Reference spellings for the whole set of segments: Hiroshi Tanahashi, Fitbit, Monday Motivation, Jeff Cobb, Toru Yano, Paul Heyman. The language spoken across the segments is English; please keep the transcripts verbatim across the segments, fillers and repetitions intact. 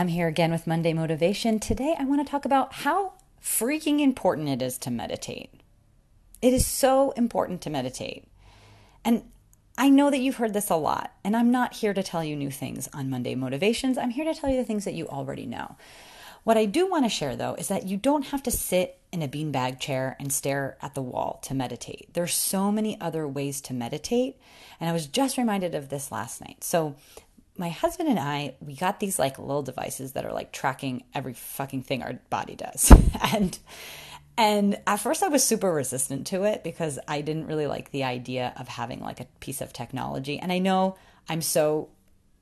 I'm here again with Monday Motivation. Today, I want to talk about how freaking important it is to meditate. It is so important to meditate. And I know that you've heard this a lot, and I'm not here to tell you new things on Monday Motivations. I'm here to tell you the things that you already know. What I do want to share, though, is that you don't have to sit in a beanbag chair and stare at the wall to meditate. There's so many other ways to meditate, and I was just reminded of this last night. So my husband and I, we got these like little devices that are like tracking every fucking thing our body does. and and at first I was super resistant to it because I didn't really like the idea of having like a piece of technology. And I know I'm so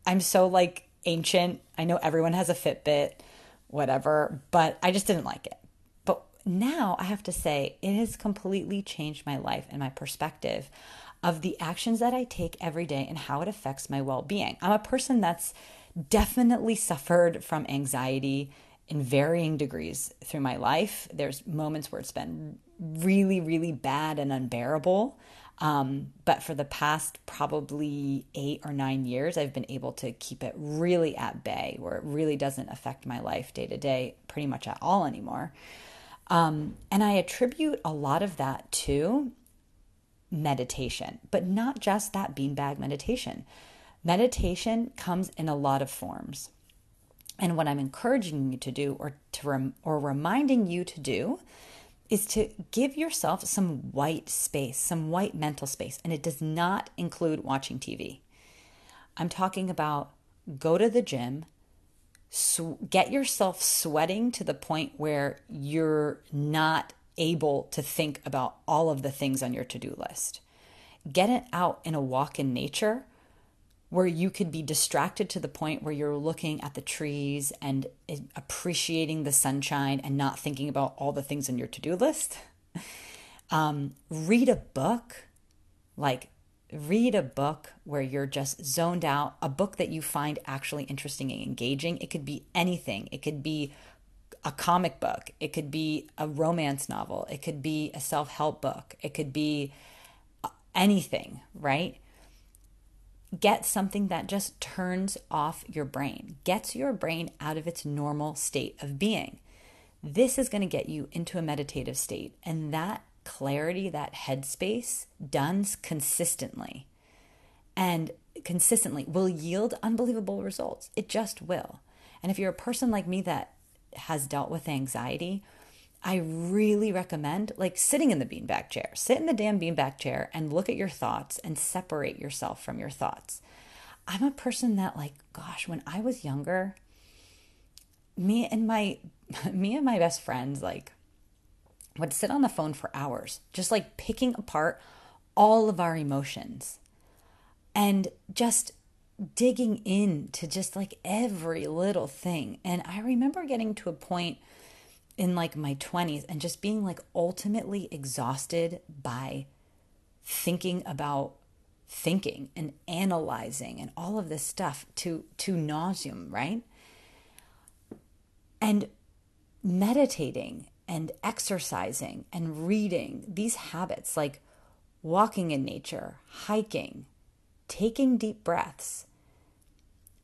I'm so like ancient. I know everyone has a Fitbit, whatever, but I just didn't like it. But now I have to say it has completely changed my life and my perspective of the actions that I take every day and how it affects my well-being. I'm a person that's definitely suffered from anxiety in varying degrees through my life. There's moments where it's been really, really bad and unbearable. Um, but for the past probably eight or nine years, I've been able to keep it really at bay, where it really doesn't affect my life day to day pretty much at all anymore. Um, and I attribute a lot of that to meditation, but not just that beanbag meditation. Meditation comes in a lot of forms. And what I'm encouraging you to do or to rem- or reminding you to do is to give yourself some white space, some white mental space. And it does not include watching T V. I'm talking about go to the gym, sw- get yourself sweating to the point where you're not able to think about all of the things on your to-do list. Get it out in a walk in nature where you could be distracted to the point where you're looking at the trees and appreciating the sunshine and not thinking about all the things on your to-do list. Um, read a book, like read a book where you're just zoned out, a book that you find actually interesting and engaging. It could be anything. It could be a comic book. It could be a romance novel. It could be a self-help book. It could be anything, right? Get something that just turns off your brain, gets your brain out of its normal state of being. This is going to get you into a meditative state. And that clarity, that headspace done consistently and consistently will yield unbelievable results. It just will. And if you're a person like me that has dealt with anxiety, I really recommend like sitting in the beanbag chair. Sit in the damn beanbag chair and look at your thoughts and separate yourself from your thoughts. I'm a person that like, gosh, when I was younger, me and my me and my best friends like would sit on the phone for hours, just like picking apart all of our emotions and just digging into just like every little thing. And I remember getting to a point in like my twenties and just being like ultimately exhausted by thinking about thinking and analyzing and all of this stuff to, to nauseam, right? And meditating and exercising and reading, these habits like walking in nature, hiking, taking deep breaths.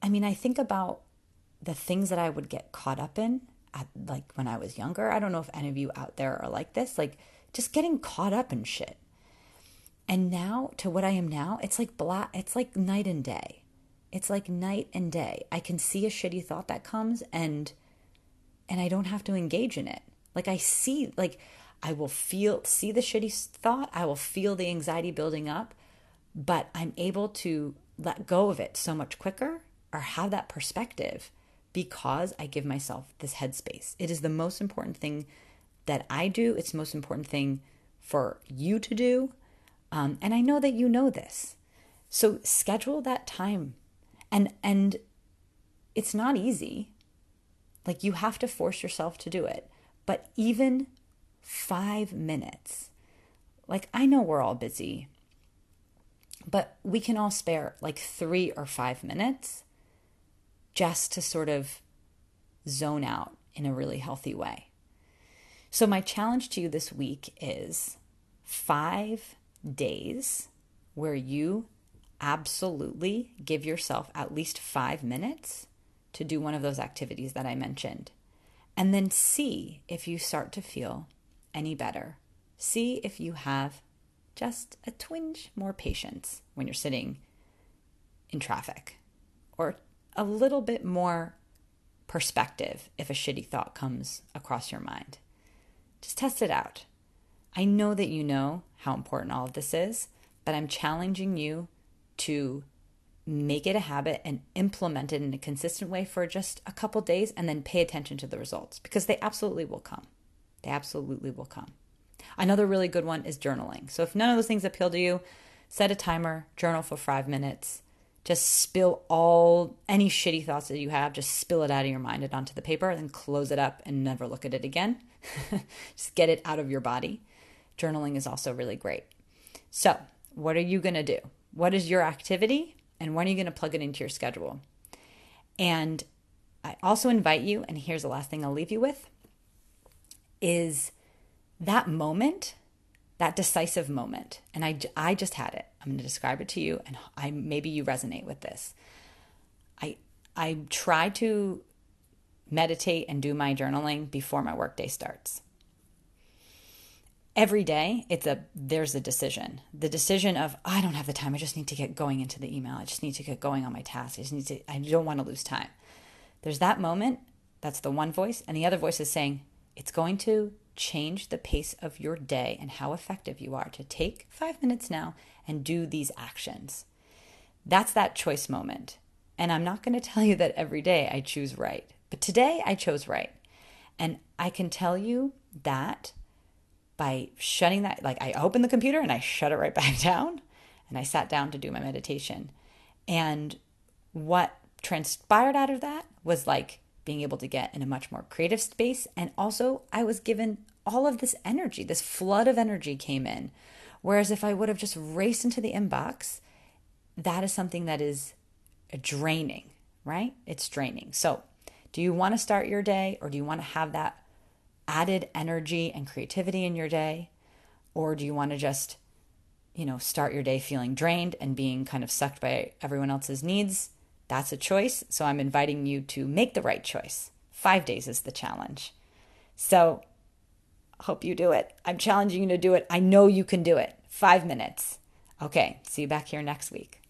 I mean, I think about the things that I would get caught up in at, like when I was younger. I don't know if any of you out there are like this, like just getting caught up in shit. And now to what I am now, it's like black, it's like night and day. It's like night and day. I can see a shitty thought that comes and, and I don't have to engage in it. Like I see, like I will feel, see the shitty thought. I will feel the anxiety building up, but I'm able to let go of it so much quicker or have that perspective because I give myself this headspace. It is the most important thing that I do. It's the most important thing for you to do. Um, and I know that you know this. So schedule that time. And, and it's not easy. Like you have to force yourself to do it. But even five minutes, like I know we're all busy, but we can all spare like three or five minutes just to sort of zone out in a really healthy way. So my challenge to you this week is five days where you absolutely give yourself at least five minutes to do one of those activities that I mentioned. And then see if you start to feel any better. See if you have just a twinge more patience when you're sitting in traffic, or a little bit more perspective if a shitty thought comes across your mind. Just test it out. I know that you know how important all of this is, but I'm challenging you to make it a habit and implement it in a consistent way for just a couple days, and then pay attention to the results, because they absolutely will come. They absolutely will come. Another really good one is journaling. So if none of those things appeal to you, set a timer, journal for five minutes, just spill all, any shitty thoughts that you have, just spill it out of your mind and onto the paper, and then close it up and never look at it again. Just get it out of your body. Journaling is also really great. So what are you going to do? What is your activity? And when are you going to plug it into your schedule? And I also invite you, and here's the last thing I'll leave you with, is that moment, that decisive moment. And I, I just had it. I'm going to describe it to you, and I maybe you resonate with this. I I try to meditate and do my journaling before my workday starts. Every day, it's a there's a decision. The decision of, I don't have the time. I just need to get going into the email. I just need to get going on my task. I just need to, I don't want to lose time. There's that moment. That's the one voice. And the other voice is saying, it's going to change the pace of your day and how effective you are to take five minutes now and do these actions. That's that choice moment. And I'm not going to tell you that every day I choose right. But today I chose right. And I can tell you that by shutting that, like I opened the computer and I shut it right back down, and I sat down to do my meditation. And what transpired out of that was like being able to get in a much more creative space. And also I was given all of this energy, this flood of energy came in. Whereas if I would have just raced into the inbox, that is something that is draining, right? It's draining. So do you want to start your day, or do you want to have that added energy and creativity in your day? Or do you want to just, you know, start your day feeling drained and being kind of sucked by everyone else's needs? That's a choice. So I'm inviting you to make the right choice. Five days is the challenge. So I hope you do it. I'm challenging you to do it. I know you can do it. Five minutes. Okay. See you back here next week.